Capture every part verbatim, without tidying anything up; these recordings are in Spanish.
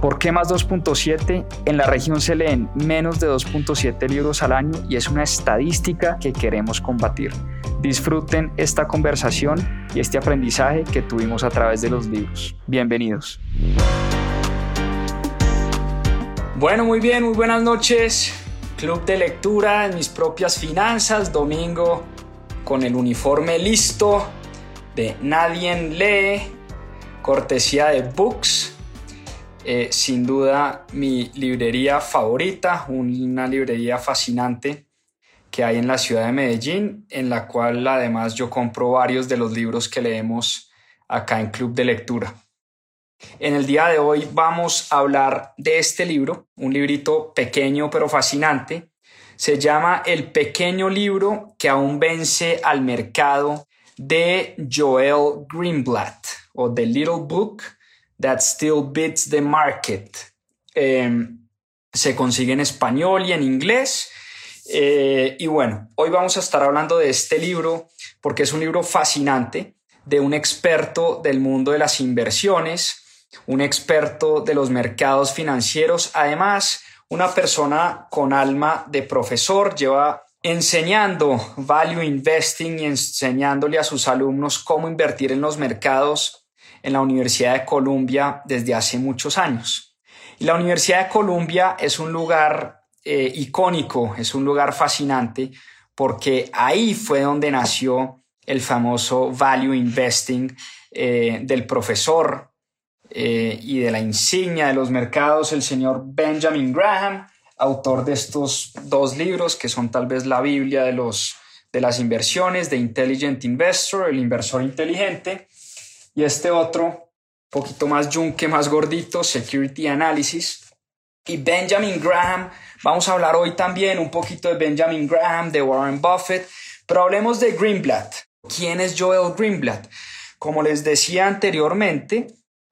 ¿Por qué Más dos punto siete? En la región se leen menos de dos punto siete libros al año y es una estadística que queremos combatir. Disfruten esta conversación y este aprendizaje que tuvimos a través de los libros. Bienvenidos. Bueno, muy bien, muy buenas noches. Club de lectura en Mis Propias Finanzas, domingo con el uniforme listo de Nadie Lee, cortesía de Books. Eh, sin duda mi librería favorita, una librería fascinante que hay en la ciudad de Medellín, en la cual además yo compro varios de los libros que leemos acá en Club de Lectura. En el día de hoy vamos a hablar de este libro, un librito pequeño pero fascinante. Se llama El pequeño libro que aún vence al mercado, de Joel Greenblatt, o The Little Book That Still Beats the Market. Eh, se consigue en español y en inglés. Eh, y bueno, hoy vamos a estar hablando de este libro porque es un libro fascinante de un experto del mundo de las inversiones, un experto de los mercados financieros. Además, una persona con alma de profesor, lleva enseñando value investing y enseñándole a sus alumnos cómo invertir en los mercados en la Universidad de Columbia desde hace muchos años. Y la Universidad de Columbia es un lugar eh, icónico, es un lugar fascinante, porque ahí fue donde nació el famoso value investing eh, del profesor eh, y de la insignia de los mercados, el señor Benjamin Graham, autor de estos dos libros que son tal vez la Biblia de, los, de las inversiones, The Intelligent Investor, El Inversor Inteligente, y este otro, un poquito más yunque, más gordito, Security Analysis. Y Benjamin Graham, vamos a hablar hoy también un poquito de Benjamin Graham, de Warren Buffett, pero hablemos de Greenblatt. ¿Quién es Joel Greenblatt? Como les decía anteriormente,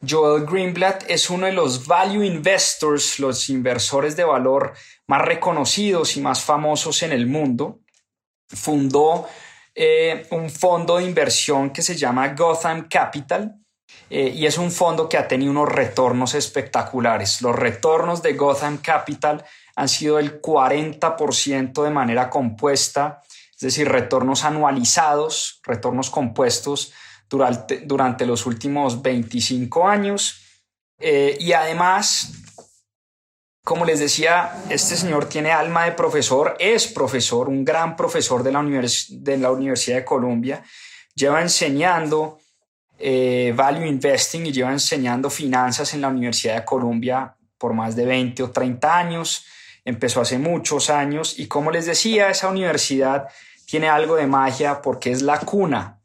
Joel Greenblatt es uno de los value investors, los inversores de valor más reconocidos y más famosos en el mundo. Fundó Eh, un fondo de inversión que se llama Gotham Capital eh, y es un fondo que ha tenido unos retornos espectaculares. Los retornos de Gotham Capital han sido del cuarenta por ciento de manera compuesta, es decir, retornos anualizados, retornos compuestos durante, durante los últimos veinticinco años. Eh, y además, como les decía, este señor tiene alma de profesor, es profesor, un gran profesor de la, univers- de la Universidad de Columbia. Lleva enseñando eh, value investing y lleva enseñando finanzas en la Universidad de Columbia por más de veinte o treinta años. Empezó hace muchos años y, como les decía, esa universidad tiene algo de magia porque es la cuna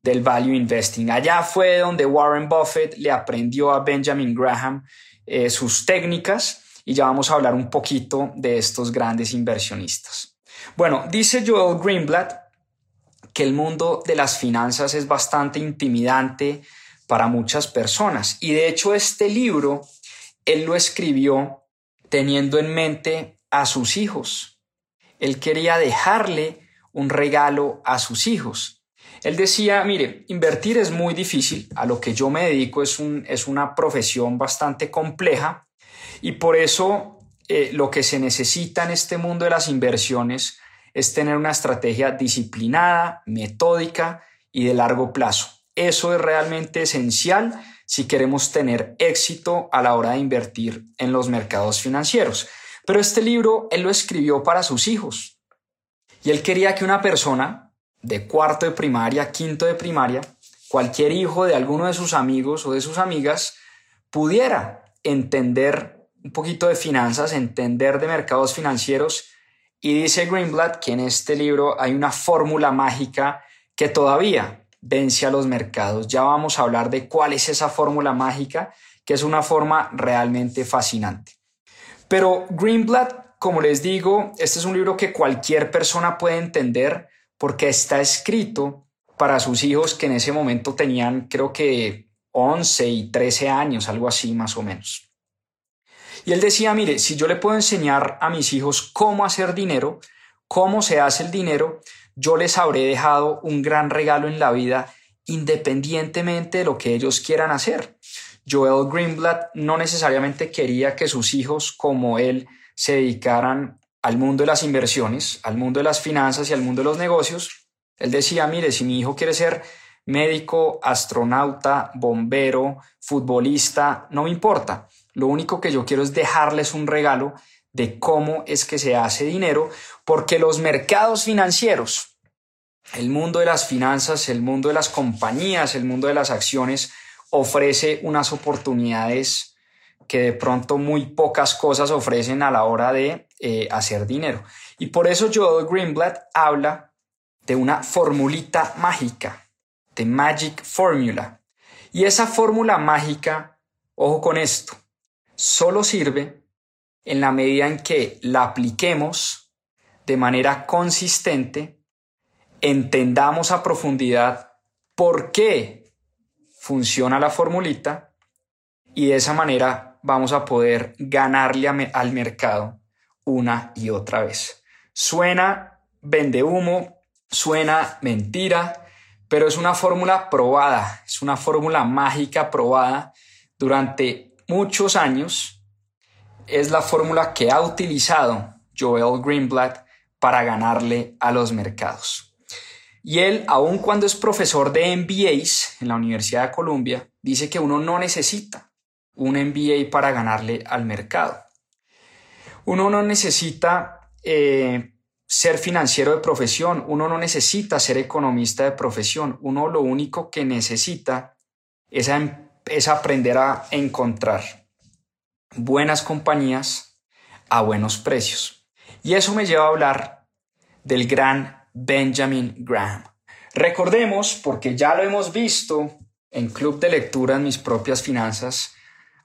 del value investing. Allá fue donde Warren Buffett le aprendió a Benjamin Graham eh, sus técnicas. Y ya vamos a hablar un poquito de estos grandes inversionistas. Bueno, dice Joel Greenblatt que el mundo de las finanzas es bastante intimidante para muchas personas. Y de hecho este libro él lo escribió teniendo en mente a sus hijos. Él quería dejarle un regalo a sus hijos. Él decía, mire, invertir es muy difícil, a lo que yo me dedico es, un, es una profesión bastante compleja y por eso eh, lo que se necesita en este mundo de las inversiones es tener una estrategia disciplinada, metódica y de largo plazo. Eso es realmente esencial si queremos tener éxito a la hora de invertir en los mercados financieros. Pero este libro él lo escribió para sus hijos y él quería que una persona de cuarto de primaria, quinto de primaria, cualquier hijo de alguno de sus amigos o de sus amigas pudiera entender un poquito de finanzas, entender de mercados financieros. Y dice Greenblatt que en este libro hay una fórmula mágica que todavía vence a los mercados. Ya vamos a hablar de cuál es esa fórmula mágica, que es una forma realmente fascinante. Pero Greenblatt, como les digo, este es un libro que cualquier persona puede entender, porque está escrito para sus hijos que en ese momento tenían creo que once y trece años, algo así más o menos. Y él decía, mire, si yo le puedo enseñar a mis hijos cómo hacer dinero, cómo se hace el dinero, yo les habré dejado un gran regalo en la vida independientemente de lo que ellos quieran hacer. Joel Greenblatt no necesariamente quería que sus hijos como él se dedicaran al mundo de las inversiones, al mundo de las finanzas y al mundo de los negocios. Él decía, mire, si mi hijo quiere ser médico, astronauta, bombero, futbolista, no me importa. Lo único que yo quiero es dejarles un regalo de cómo es que se hace dinero, porque los mercados financieros, el mundo de las finanzas, el mundo de las compañías, el mundo de las acciones, ofrece unas oportunidades que de pronto muy pocas cosas ofrecen a la hora de eh, hacer dinero. Y por eso Joel Greenblatt habla de una formulita mágica, de Magic Formula. Y esa fórmula mágica, ojo con esto, solo sirve en la medida en que la apliquemos de manera consistente, entendamos a profundidad por qué funciona la formulita y de esa manera vamos a poder ganarle al mercado una y otra vez. Suena vendehumo, suena mentira, pero es una fórmula probada, es una fórmula mágica probada durante muchos años. Es la fórmula que ha utilizado Joel Greenblatt para ganarle a los mercados. Y él, aun cuando es profesor de M B As en la Universidad de Columbia, dice que uno no necesita un M B A para ganarle al mercado. Uno no necesita eh, ser financiero de profesión, uno no necesita ser economista de profesión, uno lo único que necesita es, a, es aprender a encontrar buenas compañías a buenos precios. Y eso me lleva a hablar del gran Benjamin Graham. Recordemos, porque ya lo hemos visto en Club de Lectura en Mis Propias Finanzas,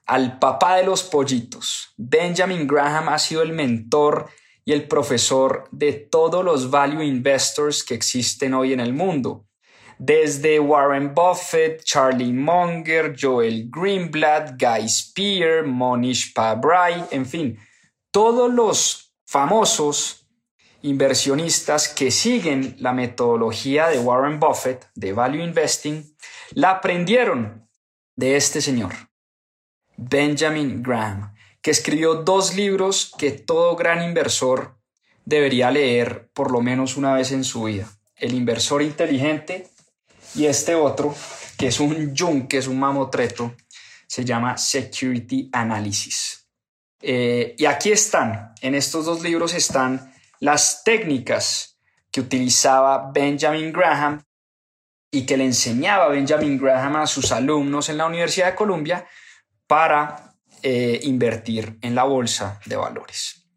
al papá de los pollitos. Benjamin Graham ha sido el mentor y el profesor de todos los value investors que existen hoy en el mundo. Desde Warren Buffett, Charlie Munger, Joel Greenblatt, Guy Spier, Monish Pabrai, en fin, todos los famosos inversionistas que siguen la metodología de Warren Buffett de value investing, la aprendieron de este señor, Benjamin Graham, que escribió dos libros que todo gran inversor debería leer por lo menos una vez en su vida. El Inversor Inteligente y este otro, que es un yunque, es un mamotreto, se llama Security Analysis. Eh, y aquí están, en estos dos libros están las técnicas que utilizaba Benjamin Graham y que le enseñaba Benjamin Graham a sus alumnos en la Universidad de Columbia para eh, invertir en la bolsa de valores.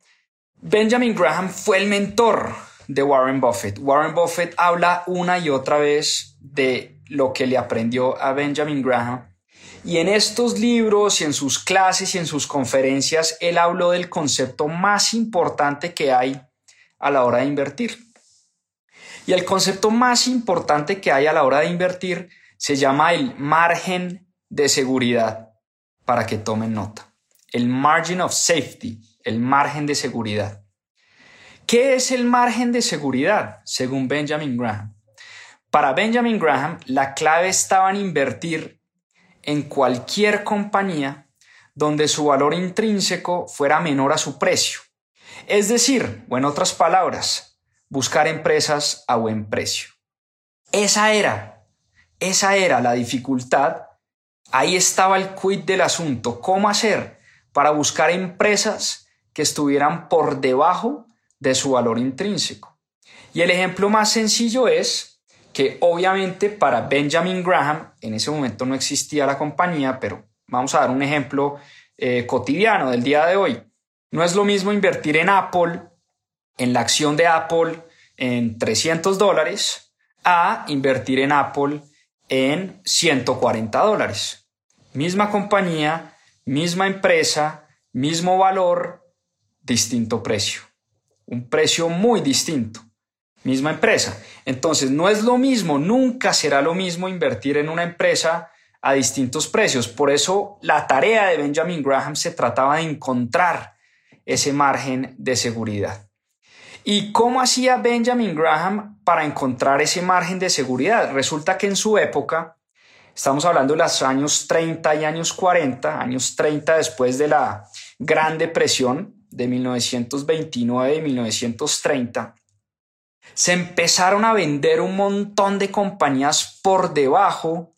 Benjamin Graham fue el mentor de Warren Buffett. Warren Buffett habla una y otra vez de lo que le aprendió a Benjamin Graham. Y en estos libros y en sus clases y en sus conferencias, él habló del concepto más importante que hay a la hora de invertir. Y el concepto más importante que hay a la hora de invertir se llama el margen de seguridad. Para que tomen nota, el margin of safety, el margen de seguridad. ¿Qué es el margen de seguridad según Benjamin Graham? Para Benjamin Graham, la clave estaba en invertir en cualquier compañía donde su valor intrínseco fuera menor a su precio. Es decir, o en otras palabras, buscar empresas a buen precio. Esa era, esa era la dificultad. Ahí estaba el quid del asunto. ¿Cómo hacer para buscar empresas que estuvieran por debajo de su valor intrínseco? Y el ejemplo más sencillo es que obviamente para Benjamin Graham, en ese momento no existía la compañía, pero vamos a dar un ejemplo eh, cotidiano del día de hoy. No es lo mismo invertir en Apple, en la acción de Apple en trescientos dólares, a invertir en Apple en ciento cuarenta dólares. Misma compañía, misma empresa, mismo valor, distinto precio. Un precio muy distinto. Misma empresa. Entonces no es lo mismo, nunca será lo mismo invertir en una empresa a distintos precios. Por eso la tarea de Benjamin Graham se trataba de encontrar ese margen de seguridad. ¿Y cómo hacía Benjamin Graham para encontrar ese margen de seguridad? Resulta que en su época, estamos hablando de los años treinta y años cuarenta, años treinta después de la Gran Depresión de mil novecientos veintinueve y mil novecientos treinta, se empezaron a vender un montón de compañías por debajo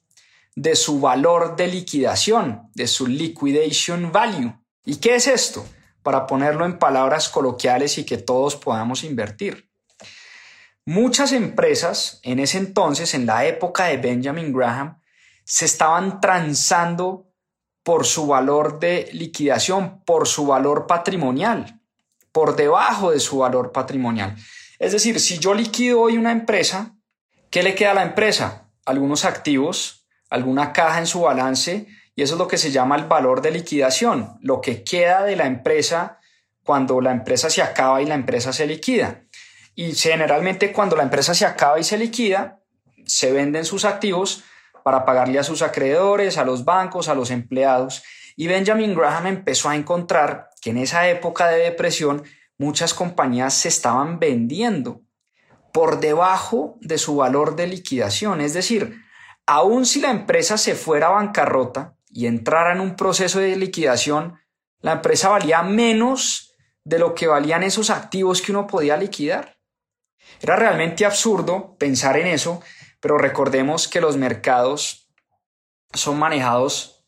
de su valor de liquidación, de su liquidation value. ¿Y qué es esto? Para ponerlo en palabras coloquiales y que todos podamos invertir. Muchas empresas en ese entonces, en la época de Benjamin Graham, se estaban transando por su valor de liquidación, por su valor patrimonial, por debajo de su valor patrimonial. Es decir, si yo liquido hoy una empresa, ¿qué le queda a la empresa? Algunos activos, alguna caja en su balance, y eso es lo que se llama el valor de liquidación, lo que queda de la empresa cuando la empresa se acaba y la empresa se liquida. Y generalmente cuando la empresa se acaba y se liquida, se venden sus activos para pagarle a sus acreedores, a los bancos, a los empleados. Y Benjamin Graham empezó a encontrar que en esa época de depresión muchas compañías se estaban vendiendo por debajo de su valor de liquidación. Es decir, aun si la empresa se fuera a bancarrota y entrara en un proceso de liquidación, la empresa valía menos de lo que valían esos activos que uno podía liquidar. Era realmente absurdo pensar en eso, pero recordemos que los mercados son manejados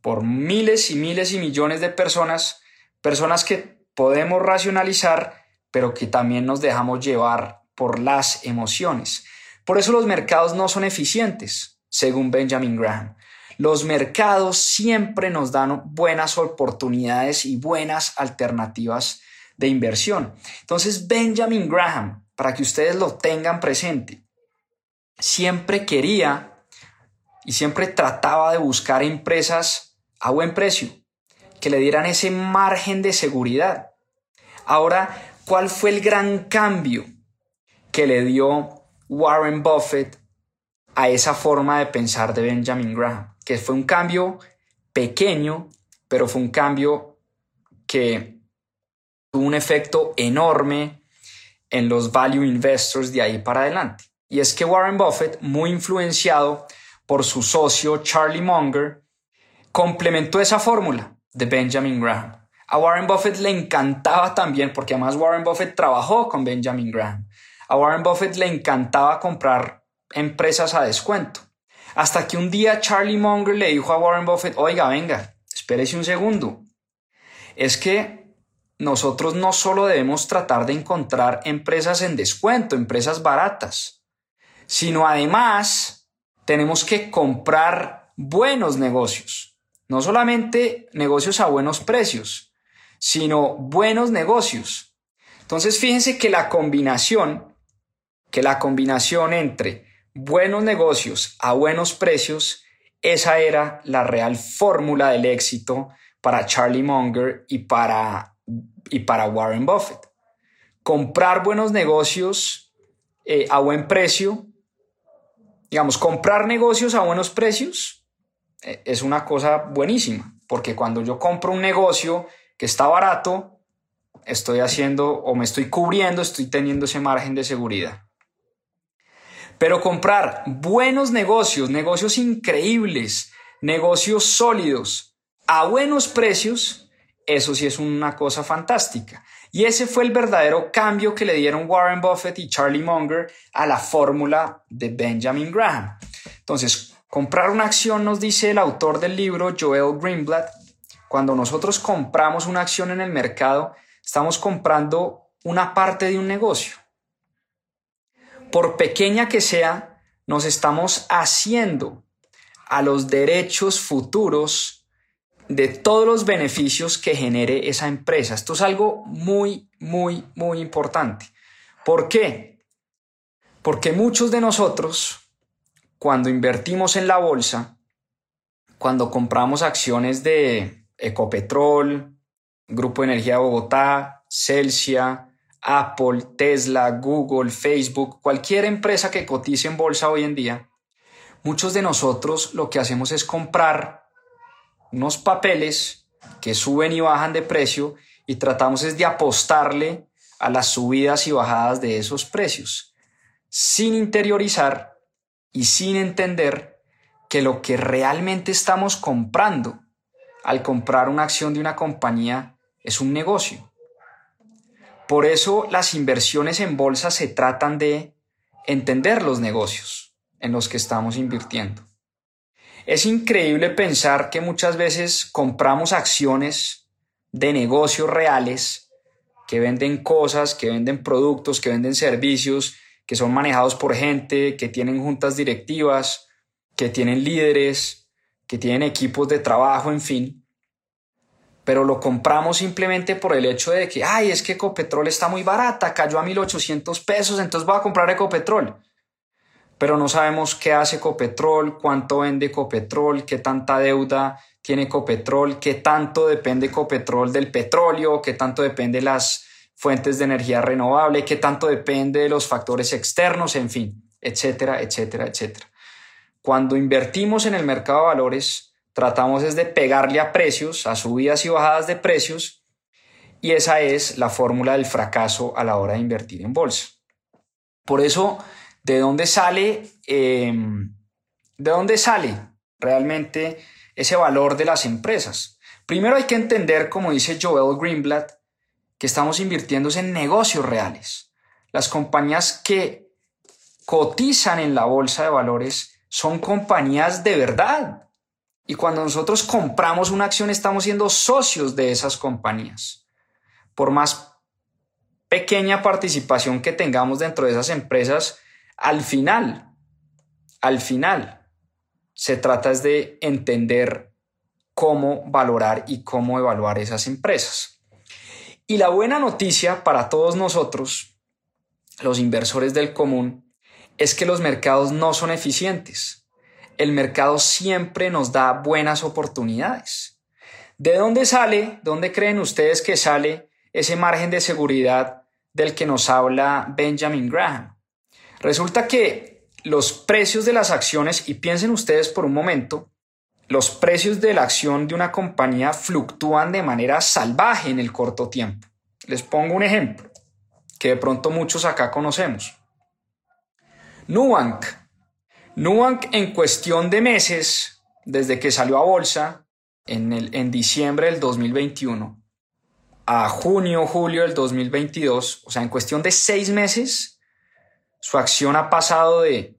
por miles y miles y millones de personas, personas que podemos racionalizar, pero que también nos dejamos llevar por las emociones. Por eso los mercados no son eficientes, según Benjamin Graham. Los mercados siempre nos dan buenas oportunidades y buenas alternativas de inversión. Entonces, Benjamin Graham, para que ustedes lo tengan presente, siempre quería y siempre trataba de buscar empresas a buen precio, que le dieran ese margen de seguridad. Ahora, ¿cuál fue el gran cambio que le dio Warren Buffett a esa forma de pensar de Benjamin Graham? Que fue un cambio pequeño, pero fue un cambio que tuvo un efecto enorme en los value investors de ahí para adelante. Y es que Warren Buffett, muy influenciado por su socio Charlie Munger, complementó esa fórmula de Benjamin Graham. A Warren Buffett le encantaba también, porque además Warren Buffett trabajó con Benjamin Graham. A Warren Buffett le encantaba comprar empresas a descuento. Hasta que un día Charlie Munger le dijo a Warren Buffett, oiga, venga, espérese un segundo. Es que nosotros no solo debemos tratar de encontrar empresas en descuento, empresas baratas, sino además tenemos que comprar buenos negocios. No solamente negocios a buenos precios, sino buenos negocios. Entonces, fíjense que la combinación, que la combinación entre buenos negocios a buenos precios, esa era la real fórmula del éxito para Charlie Munger y para, y para Warren Buffett. Comprar buenos negocios eh, a buen precio, digamos, comprar negocios a buenos precios eh, es una cosa buenísima, porque cuando yo compro un negocio que está barato, estoy haciendo o me estoy cubriendo, estoy teniendo ese margen de seguridad. Pero comprar buenos negocios, negocios increíbles, negocios sólidos a buenos precios, eso sí es una cosa fantástica. Y ese fue el verdadero cambio que le dieron Warren Buffett y Charlie Munger a la fórmula de Benjamin Graham. Entonces, comprar una acción, nos dice el autor del libro, Joel Greenblatt, cuando nosotros compramos una acción en el mercado, estamos comprando una parte de un negocio. Por pequeña que sea, nos estamos haciendo a los derechos futuros de todos los beneficios que genere esa empresa. Esto es algo muy, muy, muy importante. ¿Por qué? Porque muchos de nosotros, cuando invertimos en la bolsa, cuando compramos acciones de Ecopetrol, Grupo de Energía de Bogotá, Celsia, Apple, Tesla, Google, Facebook, cualquier empresa que cotice en bolsa hoy en día, muchos de nosotros lo que hacemos es comprar unos papeles que suben y bajan de precio y tratamos es de apostarle a las subidas y bajadas de esos precios, sin interiorizar y sin entender que lo que realmente estamos comprando al comprar una acción de una compañía es un negocio. Por eso las inversiones en bolsa se tratan de entender los negocios en los que estamos invirtiendo. Es increíble pensar que muchas veces compramos acciones de negocios reales que venden cosas, que venden productos, que venden servicios, que son manejados por gente, que tienen juntas directivas, que tienen líderes, que tienen equipos de trabajo, en fin. Pero lo compramos simplemente por el hecho de que, ay, es que Ecopetrol está muy barata, cayó a mil ochocientos pesos, entonces voy a comprar Ecopetrol. Pero no sabemos qué hace Ecopetrol, cuánto vende Ecopetrol, qué tanta deuda tiene Ecopetrol, qué tanto depende Ecopetrol del petróleo, qué tanto depende las fuentes de energía renovable, qué tanto depende de los factores externos, en fin, etcétera, etcétera, etcétera. Cuando invertimos en el mercado de valores, tratamos es de pegarle a precios, a subidas y bajadas de precios, y esa es la fórmula del fracaso a la hora de invertir en bolsa. Por eso, ¿De dónde sale, eh, ¿de dónde sale realmente ese valor de las empresas? Primero hay que entender, como dice Joel Greenblatt, que estamos invirtiendo en negocios reales. Las compañías que cotizan en la bolsa de valores son compañías de verdad. Y cuando nosotros compramos una acción estamos siendo socios de esas compañías. Por más pequeña participación que tengamos dentro de esas empresas, Al final, al final, se trata de entender cómo valorar y cómo evaluar esas empresas. Y la buena noticia para todos nosotros, los inversores del común, es que los mercados no son eficientes. El mercado siempre nos da buenas oportunidades. ¿De dónde sale, dónde creen ustedes que sale ese margen de seguridad del que nos habla Benjamin Graham? Resulta que los precios de las acciones, y piensen ustedes por un momento, los precios de la acción de una compañía fluctúan de manera salvaje en el corto tiempo. Les pongo un ejemplo que de pronto muchos acá conocemos. Nubank. Nubank en cuestión de meses, desde que salió a bolsa en, el, en diciembre del dos mil veintiuno a junio, julio del dos mil veintidós, o sea, en cuestión de seis meses, su acción ha pasado de,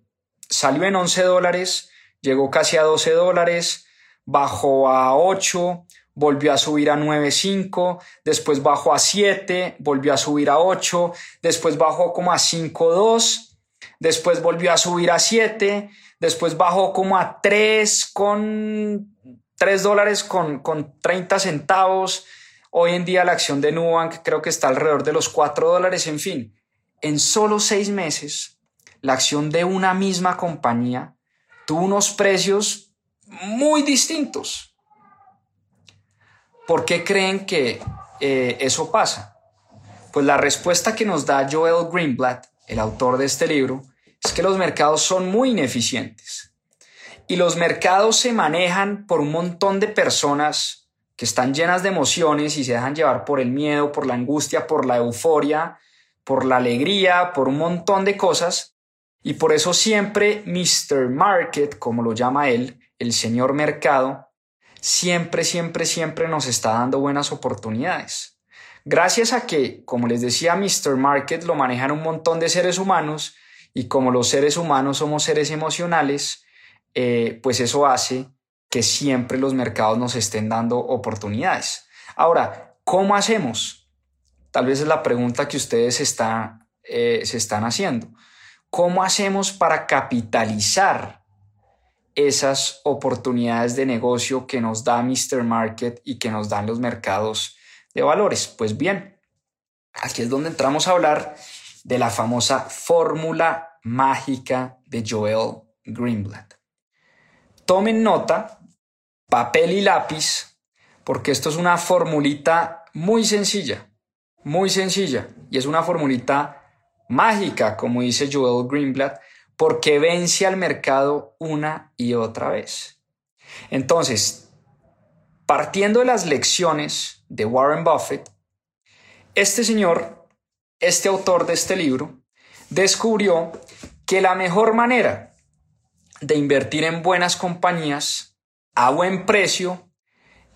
salió en once dólares, llegó casi a doce dólares, bajó a ocho, volvió a subir a nueve punto cinco, después bajó a siete, volvió a subir a ocho, después bajó como a cinco punto dos, después volvió a subir a siete, después bajó como a tres dólares con, con treinta centavos. Hoy en día la acción de Nubank creo que está alrededor de los cuatro dólares, en fin. En solo seis meses, la acción de una misma compañía tuvo unos precios muy distintos. ¿Por qué creen que eh, eso pasa? Pues la respuesta que nos da Joel Greenblatt, el autor de este libro, es que los mercados son muy ineficientes. Y los mercados se manejan por un montón de personas que están llenas de emociones y se dejan llevar por el miedo, por la angustia, por la euforia, por la alegría, por un montón de cosas, Y por eso siempre mister Market, como lo llama él, el señor mercado, siempre, siempre, siempre nos está dando buenas oportunidades. Gracias a que, como les decía, mister Market lo manejan un montón de seres humanos y como los seres humanos somos seres emocionales, eh, pues eso hace que siempre los mercados nos estén dando oportunidades. Ahora, ¿cómo hacemos? Tal vez es la pregunta que ustedes está, eh, se están haciendo. ¿Cómo hacemos para capitalizar esas oportunidades de negocio que nos da mister Market y que nos dan los mercados de valores? Pues bien, aquí es donde entramos a hablar de la famosa fórmula mágica de Joel Greenblatt. Tomen nota, papel y lápiz, porque esto es una formulita muy sencilla, muy sencilla, y es una formulita mágica, como dice Joel Greenblatt, porque vence al mercado una y otra vez. Entonces, partiendo de las lecciones de Warren Buffett, este señor, este autor de este libro, descubrió que la mejor manera de invertir en buenas compañías a buen precio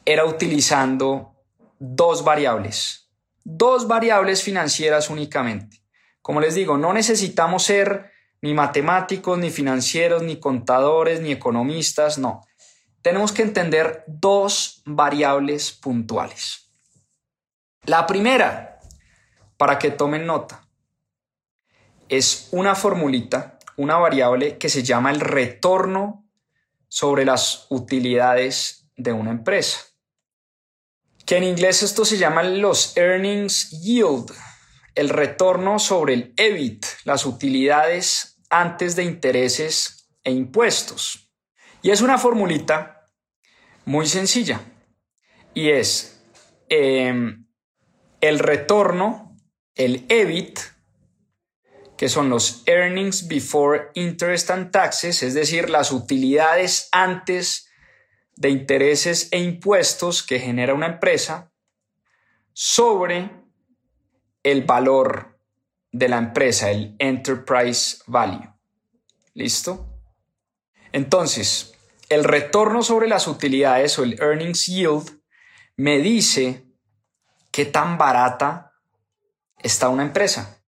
era utilizando dos variables, dos variables financieras únicamente. Como les digo, no necesitamos ser ni matemáticos, ni financieros, ni contadores, ni economistas, no. Tenemos que entender dos variables puntuales. La primera, para que tomen nota, es una formulita, una variable que se llama el retorno sobre las utilidades de una empresa. Que en inglés esto se llama los Earnings Yield. El retorno sobre el E B I T, las utilidades antes de intereses e impuestos. Y es una formulita muy sencilla y es eh, el retorno, el E B I T, que son los Earnings Before Interest and Taxes, es decir, las utilidades antes de intereses e impuestos que genera una empresa sobre el valor de la empresa, el enterprise value. ¿Listo? Entonces, el retorno sobre las utilidades o el earnings yield me dice qué tan barata está una empresa.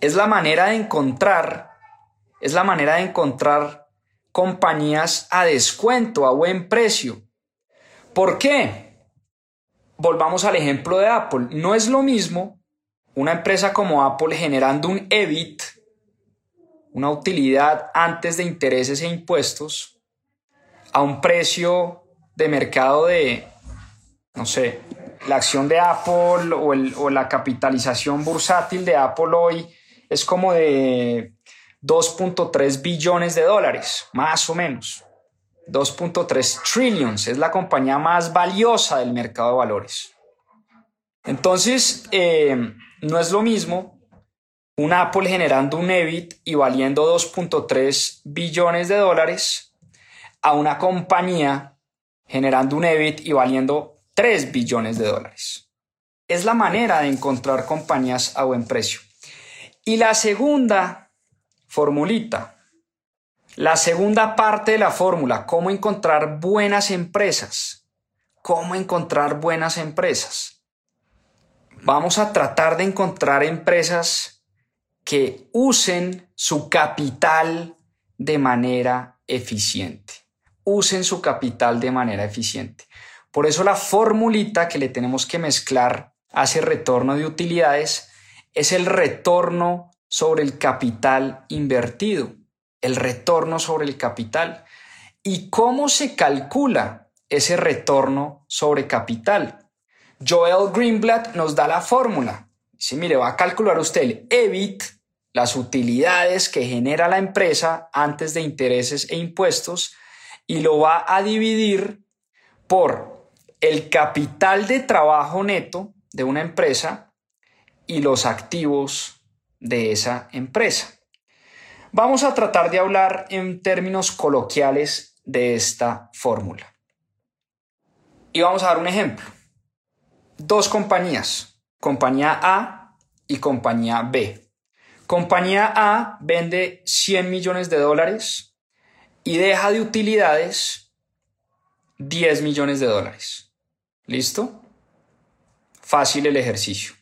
Es la manera de encontrar, es la manera de encontrar compañías a descuento, a buen precio. ¿Por qué? Volvamos al ejemplo de Apple. No es lo mismo una empresa como Apple generando un E B I T, una utilidad antes de intereses e impuestos, a un precio de mercado de, no sé, la acción de Apple o, el, o la capitalización bursátil de Apple hoy es como de dos punto tres billones de dólares, más o menos. dos punto tres trillones, es la compañía más valiosa del mercado de valores. Entonces, eh, no es lo mismo un Apple generando un E B I T y valiendo dos punto tres billones de dólares a una compañía generando un E B I T y valiendo tres billones de dólares. Es la manera de encontrar compañías a buen precio. Y la segunda formulita, la segunda parte de la fórmula, cómo encontrar buenas empresas, cómo encontrar buenas empresas. Vamos a tratar de encontrar empresas que usen su capital de manera eficiente. Usen su capital de manera eficiente. Por eso la formulita que le tenemos que mezclar a ese retorno de utilidades es el retorno sobre el capital invertido. El retorno sobre el capital. ¿Y cómo se calcula ese retorno sobre capital? Joel Greenblatt nos da la fórmula. Dice, mire, va a calcular usted el E B I T, las utilidades que genera la empresa antes de intereses e impuestos, y lo va a dividir por el capital de trabajo neto de una empresa y los activos de esa empresa. Vamos a tratar de hablar en términos coloquiales de esta fórmula. Y vamos a dar un ejemplo. Dos compañías, compañía A y compañía B. Compañía A vende cien millones de dólares y deja de utilidades diez millones de dólares. ¿Listo? Fácil el ejercicio.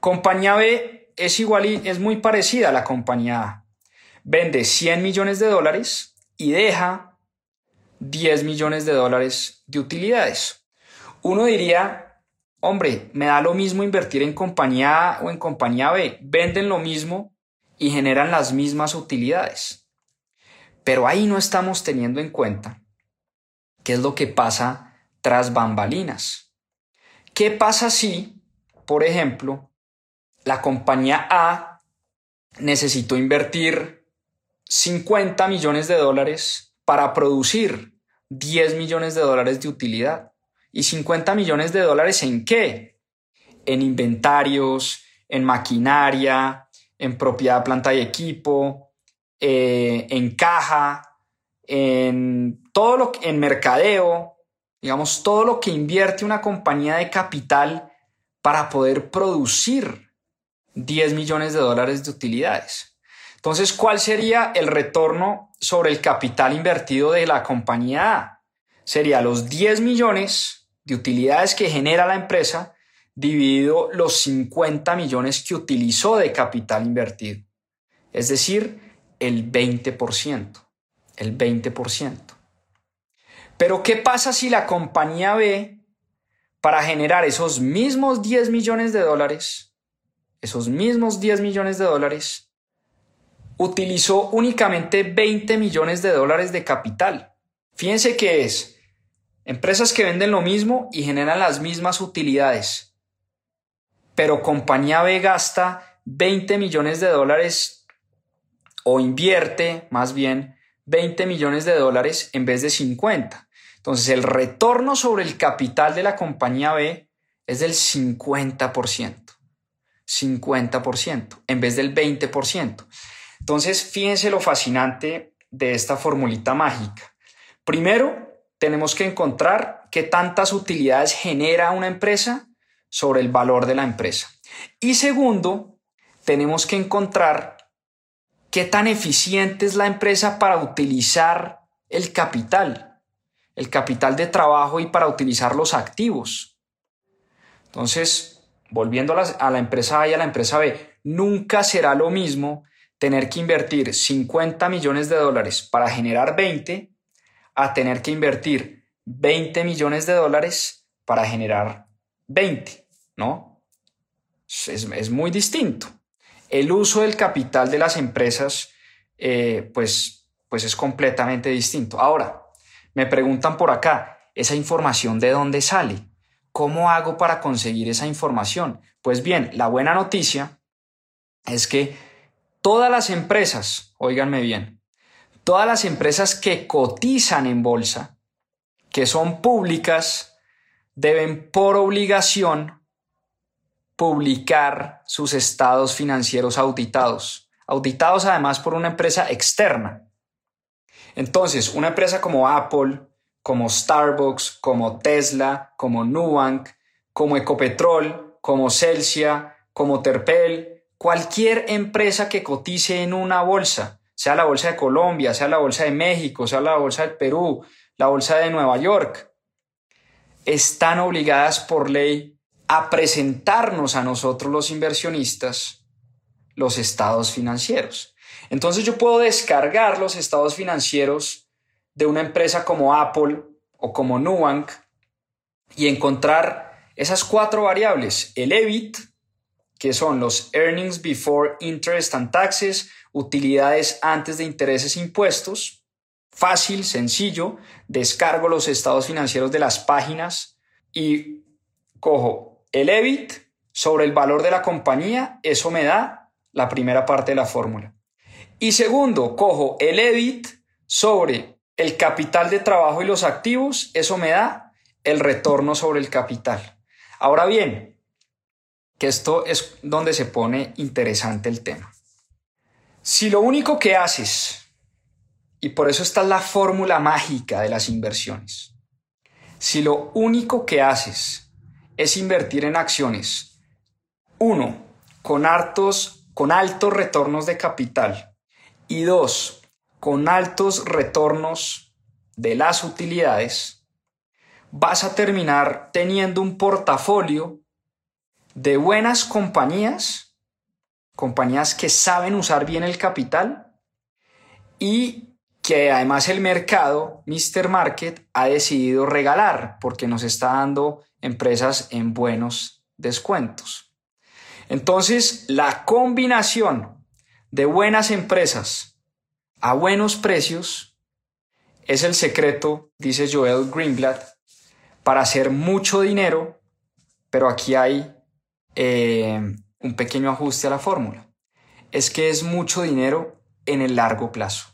Compañía B es igual y es muy parecida a la compañía A. Vende cien millones de dólares y deja diez millones de dólares de utilidades. Uno diría, hombre, me da lo mismo invertir en compañía A o en compañía B. Venden lo mismo y generan las mismas utilidades. Pero ahí no estamos teniendo en cuenta qué es lo que pasa tras bambalinas. ¿Qué pasa si, por ejemplo, la compañía A necesitó invertir cincuenta millones de dólares para producir diez millones de dólares de utilidad? ¿Y cincuenta millones de dólares en qué? En inventarios, en maquinaria, en propiedad, planta y equipo, eh, en caja, en todo lo que, en mercadeo, digamos, todo lo que invierte una compañía de capital para poder producir diez millones de dólares de utilidades. Entonces, ¿cuál sería el retorno sobre el capital invertido de la compañía A? Sería los diez millones de utilidades que genera la empresa dividido los cincuenta millones que utilizó de capital invertido, es decir, el veinte por ciento, el veinte por ciento. Pero ¿qué pasa si la compañía B, para generar esos mismos diez millones de dólares, esos mismos diez millones de dólares, utilizó únicamente veinte millones de dólares de capital? Fíjense que es empresas que venden lo mismo y generan las mismas utilidades. Pero compañía B gasta veinte millones de dólares o invierte más bien veinte millones de dólares en vez de cincuenta. Entonces el retorno sobre el capital de la compañía B es del cincuenta por ciento, cincuenta por ciento en vez del veinte por ciento. Entonces fíjense lo fascinante de esta formulita mágica. Primero tenemos que encontrar qué tantas utilidades genera una empresa sobre el valor de la empresa. Y segundo, tenemos que encontrar qué tan eficiente es la empresa para utilizar el capital, el capital de trabajo y para utilizar los activos. Entonces, volviendo a la, a la empresa A y a la empresa B, nunca será lo mismo tener que invertir cincuenta millones de dólares para generar veinte a tener que invertir veinte millones de dólares para generar veinte. ¿No? Es, es muy distinto. El uso del capital de las empresas eh, pues, pues es completamente distinto. Ahora, me preguntan por acá, ¿esa información de dónde sale? ¿Cómo hago para conseguir esa información? Pues bien, la buena noticia es que todas las empresas, óiganme bien, todas las empresas que cotizan en bolsa, que son públicas, deben por obligación publicar sus estados financieros auditados, auditados además por una empresa externa. Entonces, una empresa como Apple, como Starbucks, como Tesla, como Nubank, como Ecopetrol, como Celsia, como Terpel, cualquier empresa que cotice en una bolsa, sea la bolsa de Colombia, sea la bolsa de México, sea la bolsa del Perú, la bolsa de Nueva York, están obligadas por ley a presentarnos a nosotros los inversionistas los estados financieros. Entonces yo puedo descargar los estados financieros de una empresa como Apple o como Nubank y encontrar esas cuatro variables, el EBIT, que son los Earnings Before Interest and Taxes, utilidades antes de intereses e impuestos. Fácil, sencillo, descargo los estados financieros de las páginas y cojo el EBIT sobre el valor de la compañía, eso me da la primera parte de la fórmula. Y segundo, cojo el EBIT sobre el capital de trabajo y los activos, eso me da el retorno sobre el capital. Ahora bien, que esto es donde se pone interesante el tema. Si lo único que haces, y por eso está la fórmula mágica de las inversiones, si lo único que haces es invertir en acciones, uno, con altos, con altos retornos de capital y dos, con altos retornos de las utilidades, vas a terminar teniendo un portafolio de buenas compañías, compañías que saben usar bien el capital y que además el mercado, mister Market, ha decidido regalar porque nos está dando empresas en buenos descuentos. Entonces, la combinación de buenas empresas a buenos precios es el secreto, dice Joel Greenblatt, para hacer mucho dinero, pero aquí hay eh, un pequeño ajuste a la fórmula. Es que es mucho dinero en el largo plazo.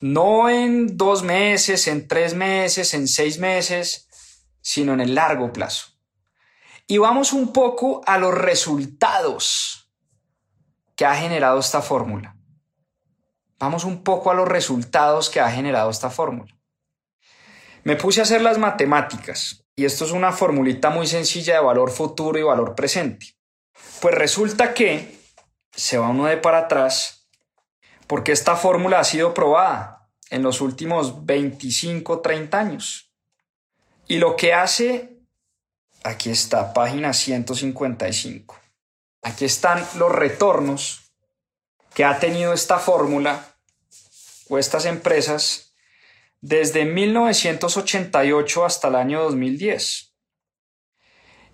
No en dos meses, en tres meses, en seis meses, sino en el largo plazo. Y vamos un poco a los resultados que ha generado esta fórmula. Vamos un poco a los resultados que ha generado esta fórmula. Me puse a hacer las matemáticas y esto es una formulita muy sencilla de valor futuro y valor presente. Pues resulta que se va uno de para atrás, porque esta fórmula ha sido probada en los últimos veinticinco, treinta años. Y lo que hace, aquí está, página ciento cincuenta y cinco. Aquí están los retornos que ha tenido esta fórmula o estas empresas desde mil novecientos ochenta y ocho hasta el año dos mil diez.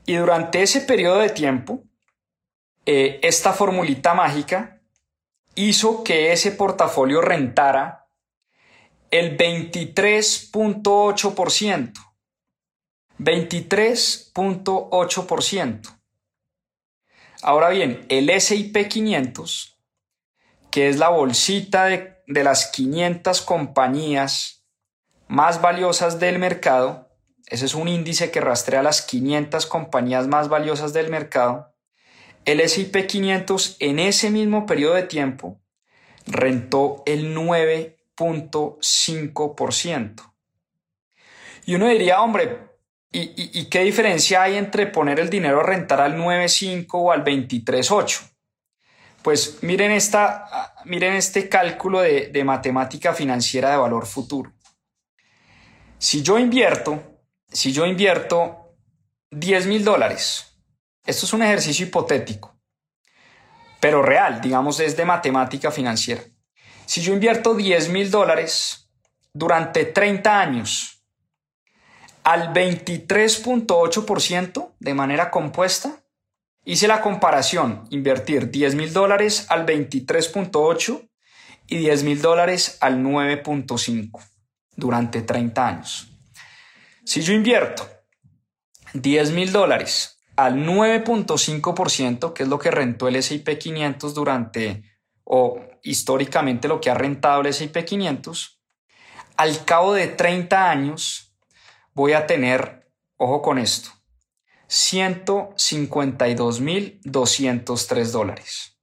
Y durante ese periodo de tiempo, eh, esta formulita mágica hizo que ese portafolio rentara el veintitrés punto ocho por ciento. veintitrés punto ocho por ciento. Ahora bien, el ese y pe quinientos, que es la bolsita de, de las quinientas compañías más valiosas del mercado, ese es un índice que rastrea las quinientas compañías más valiosas del mercado, el ese y pe quinientos en ese mismo periodo de tiempo rentó el nueve punto cinco por ciento. Y uno diría, hombre, ¿y, y, y qué diferencia hay entre poner el dinero a rentar al nueve punto cinco o al veintitrés punto ocho? Pues miren, esta, miren este cálculo de, de matemática financiera de valor futuro. Si yo invierto, si yo invierto diez mil dólares, esto es un ejercicio hipotético, pero real, digamos, es de matemática financiera. Si yo invierto diez mil dólares durante treinta años al veintitrés punto ocho por ciento de manera compuesta, hice la comparación, invertir diez mil dólares al veintitrés punto ocho y diez mil dólares al nueve punto cinco durante treinta años. Si yo invierto diez mil dólares al nueve punto cinco por ciento, que es lo que rentó el ese y pe quinientos durante, o históricamente lo que ha rentado el ese y pe quinientos, al cabo de treinta años voy a tener, ojo con esto, ciento cincuenta y dos mil doscientos tres dólares.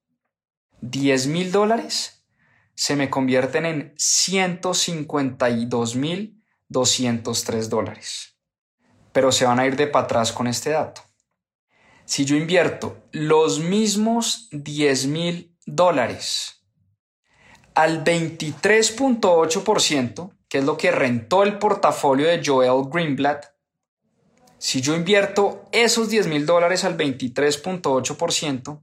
diez mil dólares se me convierten en ciento cincuenta y dos mil doscientos tres dólares. Pero se van a ir de para atrás con este dato. Si yo invierto los mismos diez mil dólares al veintitrés punto ocho por ciento, que es lo que rentó el portafolio de Joel Greenblatt, si yo invierto esos diez mil dólares al veintitrés punto ocho por ciento,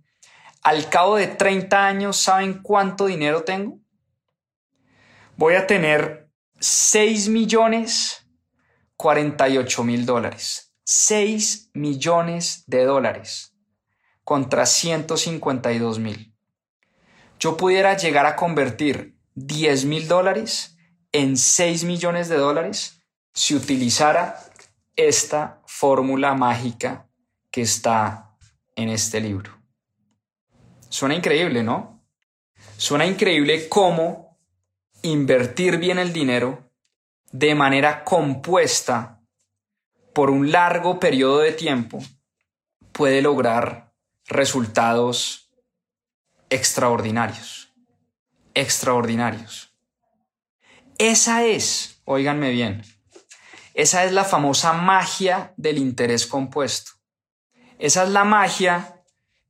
al cabo de treinta años, ¿saben cuánto dinero tengo? Voy a tener seis millones cuarenta y ocho mil dólares. seis millones de dólares contra ciento cincuenta y dos mil. Yo pudiera llegar a convertir diez mil dólares en seis millones de dólares si utilizara esta fórmula mágica que está en este libro. Suena increíble, ¿no? Suena increíble cómo invertir bien el dinero de manera compuesta por un largo periodo de tiempo puede lograr resultados extraordinarios, extraordinarios. Esa es, óiganme bien, esa es la famosa magia del interés compuesto. Esa es la magia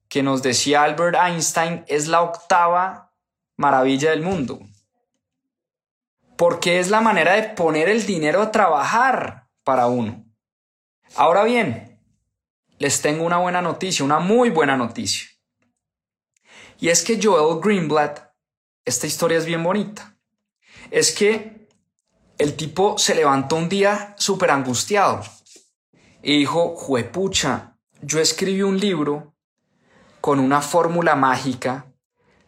que nos decía Albert Einstein es la octava maravilla del mundo. Porque es la manera de poner el dinero a trabajar para uno. Ahora bien, les tengo una buena noticia, una muy buena noticia. Y es que Joel Greenblatt, esta historia es bien bonita. Es que el tipo se levantó un día súper angustiado y dijo, juepucha, yo escribí un libro con una fórmula mágica.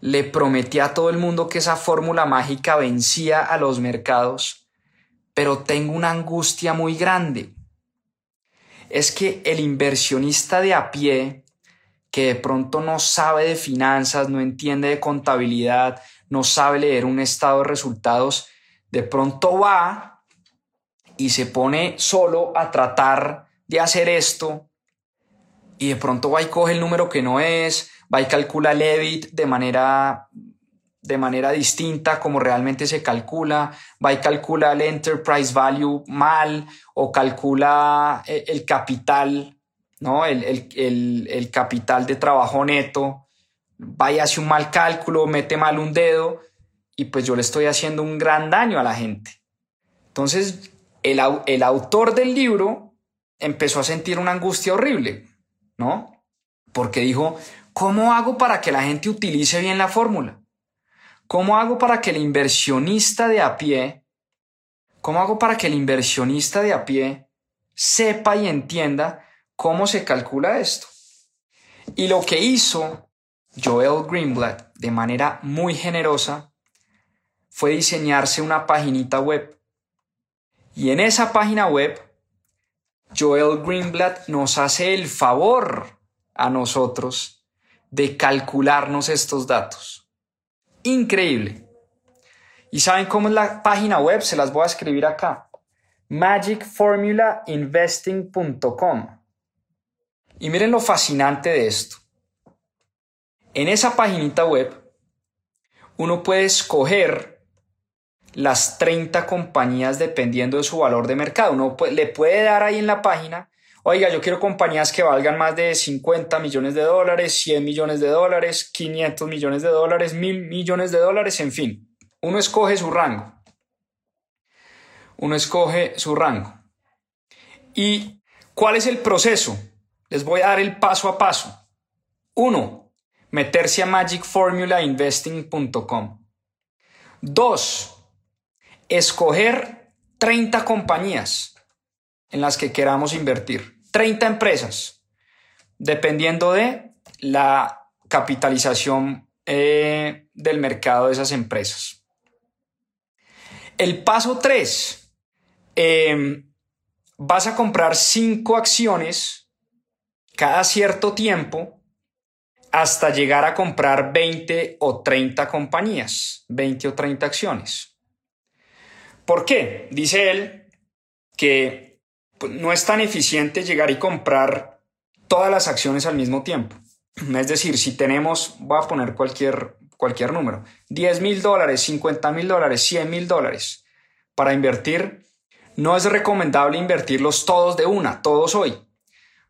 Le prometí a todo el mundo que esa fórmula mágica vencía a los mercados, pero tengo una angustia muy grande. Es que el inversionista de a pie, que de pronto no sabe de finanzas, no entiende de contabilidad, no sabe leer un estado de resultados, de pronto va y se pone solo a tratar de hacer esto y de pronto va y coge el número que no es, va y calcula el EBIT de manera, de manera distinta como realmente se calcula, va y calcula el Enterprise Value mal o calcula el capital, ¿no? el, el, el, el capital de trabajo neto, va y hace un mal cálculo, mete mal un dedo y pues yo le estoy haciendo un gran daño a la gente. Entonces el, el autor del libro empezó a sentir una angustia horrible, ¿no? Porque dijo, ¿cómo hago para que la gente utilice bien la fórmula? ¿Cómo hago para que el inversionista de a pie, cómo hago para que el inversionista de a pie sepa y entienda cómo se calcula esto? Y lo que hizo Joel Greenblatt de manera muy generosa fue diseñarse una paginita web. Y en esa página web, Joel Greenblatt nos hace el favor a nosotros de calcularnos estos datos. Increíble. ¿Y saben cómo es la página web? Se las voy a escribir acá. magic formula investing punto com. Y miren lo fascinante de esto. En esa paginita web, uno puede escoger las treinta compañías dependiendo de su valor de mercado. Uno le puede dar ahí en la página, oiga, yo quiero compañías que valgan más de cincuenta millones de dólares, cien millones de dólares, quinientos millones de dólares, mil millones de dólares, en fin. Uno escoge su rango. Uno escoge su rango. ¿Y cuál es el proceso? Les voy a dar el paso a paso. Uno, meterse a magic formula investing punto com. Dos, escoger treinta compañías en las que queramos invertir, treinta empresas, dependiendo de la capitalización eh, del mercado de esas empresas. El paso tres, eh, vas a comprar cinco acciones cada cierto tiempo hasta llegar a comprar veinte o treinta compañías, veinte o treinta acciones. ¿Por qué? Dice él que no es tan eficiente llegar y comprar todas las acciones al mismo tiempo. Es decir, si tenemos, voy a poner cualquier, cualquier número, diez mil dólares, cincuenta mil dólares, cien mil dólares para invertir, no es recomendable invertirlos todos de una, todos hoy.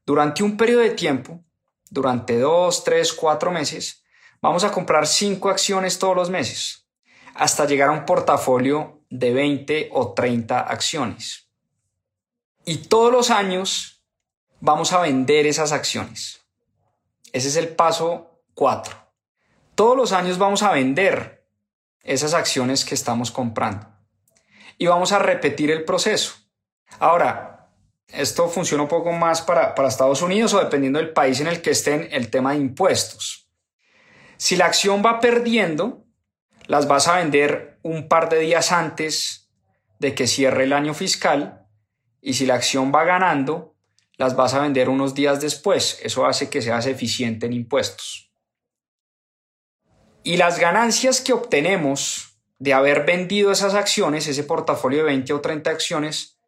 Durante un periodo de tiempo, durante dos, tres, cuatro meses, vamos a comprar cinco acciones todos los meses hasta llegar a un portafolio de veinte o treinta acciones. Y todos los años vamos a vender esas acciones. Ese es el paso cuatro. Todos los años vamos a vender esas acciones que estamos comprando. Y vamos a repetir el proceso. Ahora, esto funciona un poco más para, para Estados Unidos o dependiendo del país en el que estén, el tema de impuestos. Si la acción va perdiendo, las vas a vender un par de días antes de que cierre el año fiscal. Y si la acción va ganando, las vas a vender unos días después. Eso hace que seas eficiente en impuestos. Y las ganancias que obtenemos de haber vendido esas acciones, ese portafolio de veinte o treinta acciones,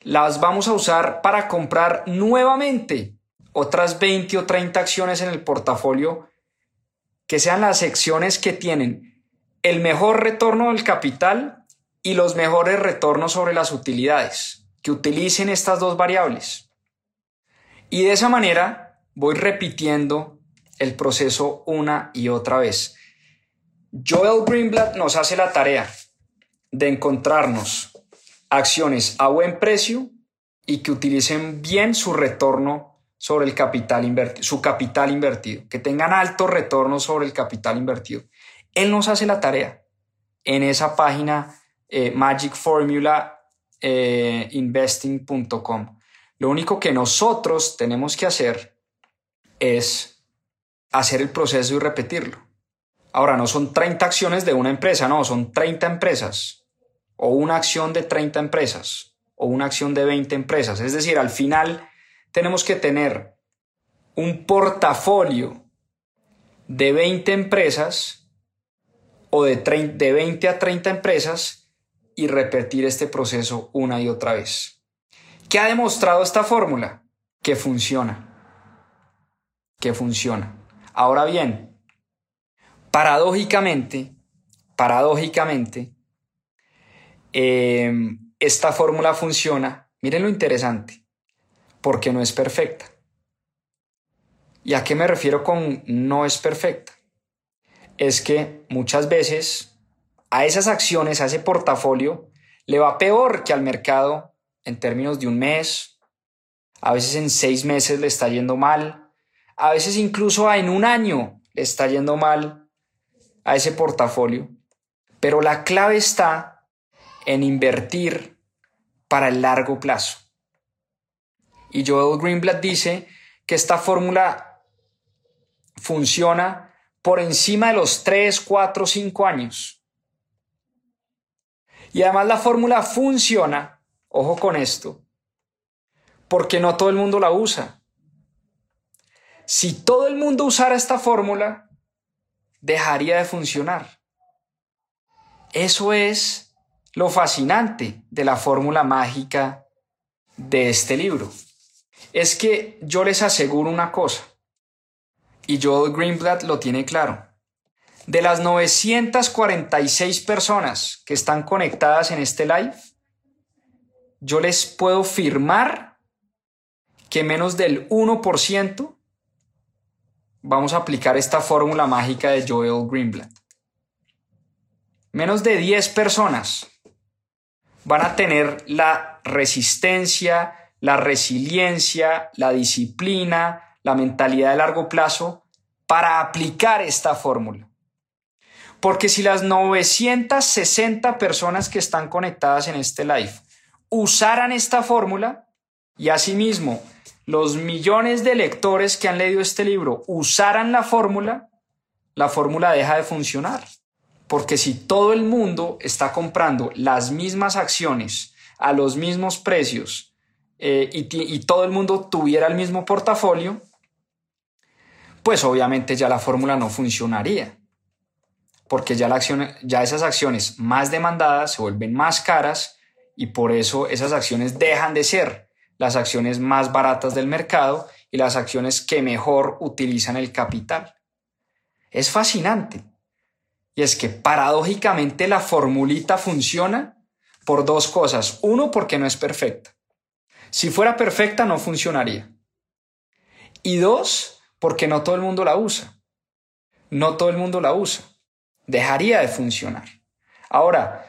las vamos a usar para comprar nuevamente otras veinte o treinta acciones en el portafolio, que sean las acciones que tienen el mejor retorno del capital y los mejores retornos sobre las utilidades, que utilicen estas dos variables. Y de esa manera voy repitiendo el proceso una y otra vez. Joel Greenblatt nos hace la tarea de encontrarnos acciones a buen precio y que utilicen bien su retorno sobre el capital invertido, su capital invertido, que tengan alto retorno sobre el capital invertido. Él nos hace la tarea en esa página eh, magic formula investing punto com. Lo único que nosotros tenemos que hacer es hacer el proceso y repetirlo. Ahora, no son treinta acciones de una empresa, no, son treinta empresas o una acción de treinta empresas o una acción de veinte empresas. Es decir, al final tenemos que tener un portafolio de veinte empresas o de, de veinte a treinta empresas y repetir este proceso una y otra vez. ¿Qué ha demostrado esta fórmula? Que funciona, que funciona. Ahora bien, Paradójicamente, paradójicamente, eh, esta fórmula funciona, miren lo interesante, porque no es perfecta. ¿Y a qué me refiero con no es perfecta? Es que muchas veces a esas acciones, a ese portafolio, le va peor que al mercado en términos de un mes, a veces en seis meses le está yendo mal, a veces incluso en un año le está yendo mal a ese portafolio, pero la clave está en invertir para el largo plazo. Y Joel Greenblatt dice que esta fórmula funciona por encima de los tres, cuatro, cinco años. Y además la fórmula funciona, ojo con esto, porque no todo el mundo la usa. Si todo el mundo usara esta fórmula, dejaría de funcionar. Eso es lo fascinante de la fórmula mágica de este libro. Es que yo les aseguro una cosa, y Joel Greenblatt lo tiene claro. De las novecientas cuarenta y seis personas que están conectadas en este live, yo les puedo firmar que menos del uno por ciento vamos a aplicar esta fórmula mágica de Joel Greenblatt. Menos de diez personas van a tener la resistencia, la resiliencia, la disciplina, la mentalidad de largo plazo para aplicar esta fórmula. Porque si las novecientas sesenta personas que están conectadas en este live usaran esta fórmula y asimismo los millones de lectores que han leído este libro usaran la fórmula, la fórmula deja de funcionar. Porque si todo el mundo está comprando las mismas acciones a los mismos precios eh, y, y todo el mundo tuviera el mismo portafolio, pues obviamente ya la fórmula no funcionaría. Porque ya, la acción, ya esas acciones más demandadas se vuelven más caras y por eso esas acciones dejan de ser las acciones más baratas del mercado y las acciones que mejor utilizan el capital. Es fascinante. Y es que paradójicamente la formulita funciona por dos cosas. Uno, porque no es perfecta. Si fuera perfecta no funcionaría. Y dos, porque no todo el mundo la usa. No todo el mundo la usa. Dejaría de funcionar. Ahora,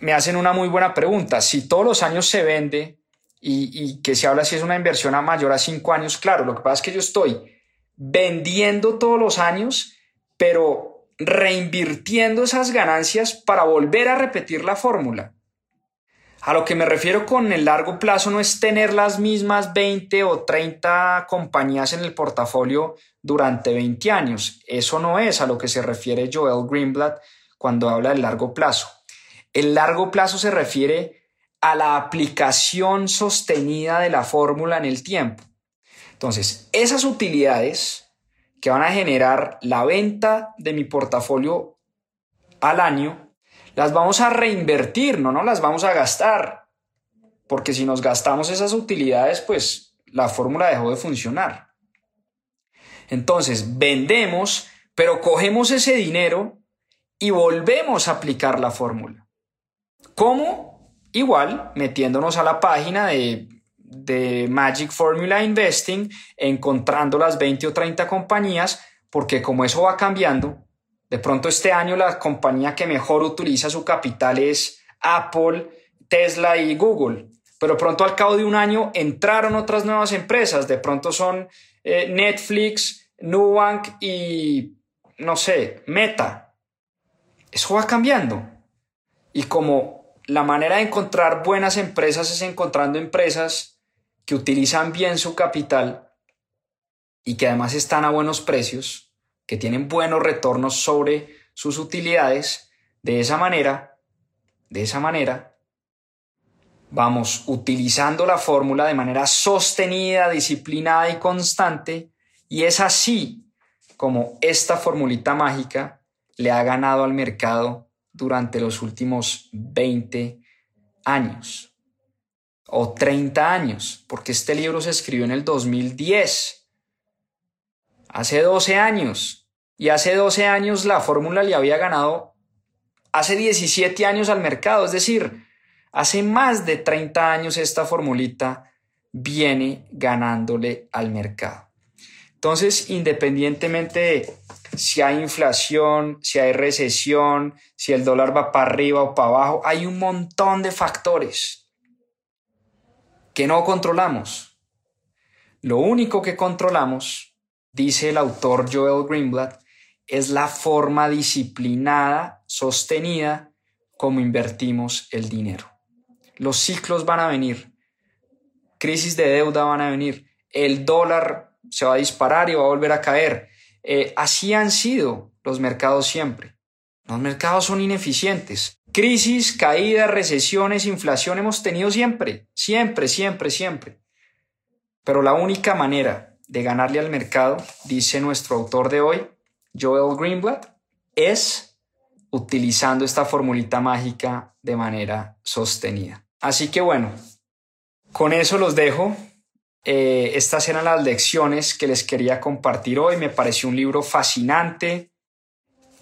me hacen una muy buena pregunta. Si todos los años se vende Y, y que se habla si es una inversión a mayor a cinco años, claro, lo que pasa es que yo estoy vendiendo todos los años, pero reinvirtiendo esas ganancias para volver a repetir la fórmula. A lo que me refiero con el largo plazo no es tener las mismas veinte o treinta compañías en el portafolio durante veinte años. Eso no es a lo que se refiere Joel Greenblatt cuando habla del largo plazo. El largo plazo se refiere a la aplicación sostenida de la fórmula en el tiempo. Entonces, esas utilidades que van a generar la venta de mi portafolio al año, las vamos a reinvertir, no, no las vamos a gastar, porque si nos gastamos esas utilidades, pues la fórmula dejó de funcionar. Entonces, vendemos, pero cogemos ese dinero y volvemos a aplicar la fórmula. ¿Cómo? Igual, metiéndonos a la página de de Magic Formula Investing, encontrando las veinte o treinta compañías, porque como eso va cambiando, de pronto este año la compañía que mejor utiliza su capital es Apple, Tesla y Google, pero pronto al cabo de un año entraron otras nuevas empresas, de pronto son eh, Netflix, Nubank y, no sé, Meta. Eso va cambiando. Y como la manera de encontrar buenas empresas es encontrando empresas que utilizan bien su capital y que además están a buenos precios, que tienen buenos retornos sobre sus utilidades, de esa manera, de esa manera, vamos utilizando la fórmula de manera sostenida, disciplinada y constante, y es así como esta formulita mágica le ha ganado al mercado durante los últimos veinte años o treinta años, porque este libro se escribió en el dos mil diez, hace doce años, y hace doce años la fórmula le había ganado hace diecisiete años al mercado, es decir, hace más de treinta años esta formulita viene ganándole al mercado. Entonces, independientemente de si hay inflación, si hay recesión, si el dólar va para arriba o para abajo, hay un montón de factores que no controlamos. Lo único que controlamos, dice el autor Joel Greenblatt, es la forma disciplinada, sostenida, como invertimos el dinero. Los ciclos van a venir, crisis de deuda van a venir, el dólar se va a disparar y va a volver a caer. Eh, así han sido los mercados siempre. Los mercados son ineficientes. Crisis, caídas, recesiones, inflación hemos tenido siempre, siempre, siempre, siempre. Pero la única manera de ganarle al mercado, dice nuestro autor de hoy, Joel Greenblatt, es utilizando esta formulita mágica de manera sostenida. Así que bueno, con eso los dejo. Eh, estas eran las lecciones que les quería compartir hoy. Me pareció un libro fascinante.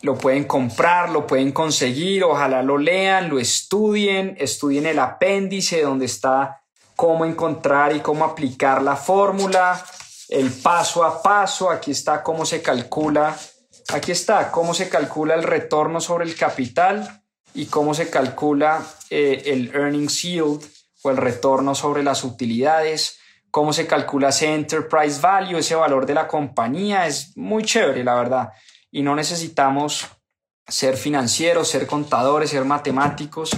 Lo pueden comprar, lo pueden conseguir. Ojalá lo lean, lo estudien, estudien el apéndice donde está cómo encontrar y cómo aplicar la fórmula, el paso a paso. Aquí está cómo se calcula. Aquí está cómo se calcula el retorno sobre el capital y cómo se calcula eh, el Earnings Yield o el retorno sobre las utilidades, cómo se calcula ese Enterprise Value, ese valor de la compañía. Es muy chévere, la verdad. Y no necesitamos ser financieros, ser contadores, ser matemáticos.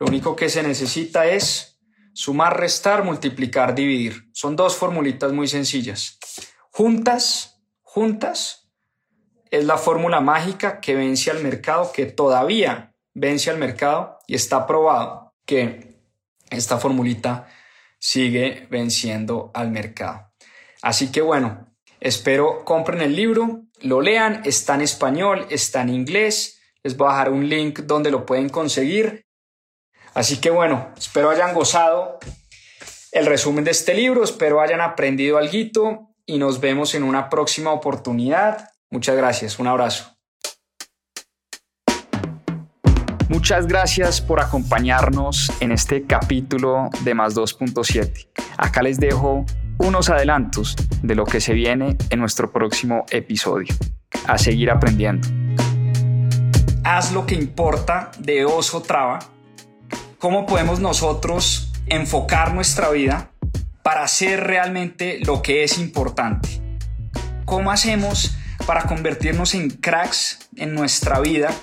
Lo único que se necesita es sumar, restar, multiplicar, dividir. Son dos formulitas muy sencillas. Juntas, juntas. Es la fórmula mágica que vence al mercado, que todavía vence al mercado, y está probado que esta formulita sigue venciendo al mercado. Así que bueno, espero compren el libro, lo lean, está en español, está en inglés, les voy a dejar un link donde lo pueden conseguir. Así que bueno, espero hayan gozado el resumen de este libro, espero hayan aprendido alguito y nos vemos en una próxima oportunidad. Muchas gracias, un abrazo. Muchas gracias por acompañarnos en este capítulo de Más dos punto siete. Acá les dejo unos adelantos de lo que se viene en nuestro próximo episodio. A seguir aprendiendo. Haz lo que importa de Oso Traba. ¿Cómo podemos nosotros enfocar nuestra vida para hacer realmente lo que es importante? ¿Cómo hacemos para convertirnos en cracks en nuestra vida